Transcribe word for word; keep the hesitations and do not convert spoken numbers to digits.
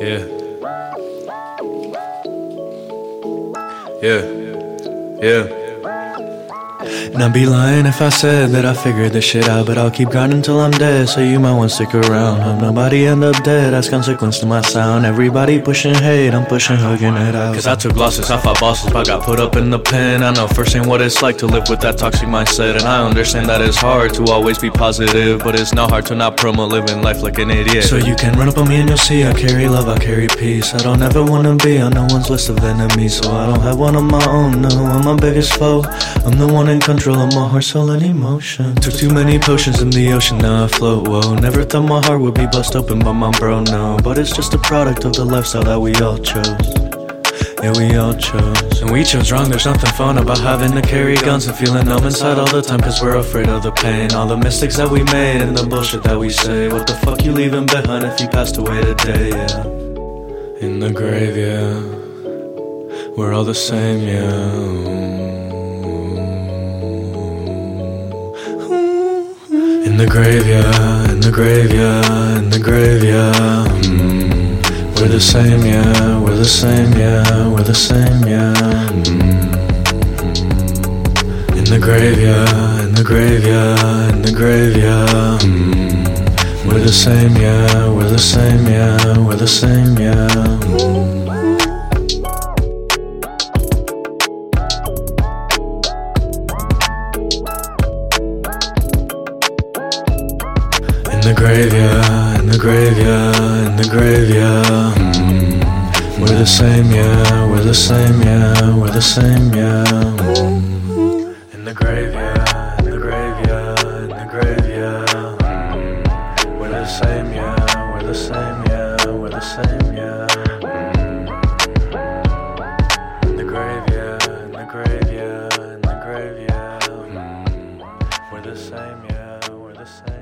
Yeah. Yeah. Yeah. And I'd be lying if I said that I figured this shit out, but I'll keep grinding till I'm dead, so you might wanna stick around. Hope nobody end up dead, that's consequence to my sound. Everybody pushing hate, I'm pushing, hugging it out. Cause I took losses, I fought bosses, but I got put up in the pen. I know firsthand what it's like to live with that toxic mindset, and I understand that it's hard to always be positive, but it's not hard to not promo living life like an idiot. So you can run up on me and you'll see I carry love, I carry peace. I don't ever wanna be on no one's list of enemies, so I don't have one of my own, no, I'm my biggest foe. I'm the one in control of my heart, soul, and emotion. Took too many potions in the ocean, now I float, whoa. Never thought my heart would be bust open by my bro, no. But it's just a product of the lifestyle that we all chose. Yeah, we all chose. And we chose wrong, there's nothing fun about having to carry guns and feeling numb inside all the time, cause we're afraid of the pain. All the mistakes that we made and the bullshit that we say. What the fuck you leaving behind if you passed away today, yeah. In the grave, yeah. We're all the same, yeah. In the grave, yeah, in the grave, yeah, in the grave, yeah. Mm. We're the same, yeah, we're the same, yeah, we're the same, yeah. Mm. In the grave, yeah, in the grave, yeah, in the grave, yeah. Mm. We're the same, yeah, we're the same, yeah, we're the same, yeah. Mm. In the grave, yeah, in the grave, yeah, in the grave, yeah. Mm. We're the same, yeah, we're the same, yeah, we're the same, yeah. Mm. In the grave, yeah, in the grave, yeah, in the grave, yeah. Mm. We're the same, yeah, we're the same, yeah, we're the same, yeah. Mm. In the grave, yeah, in the grave, yeah, in the grave, yeah. Mm. We're the same, yeah, we're the same.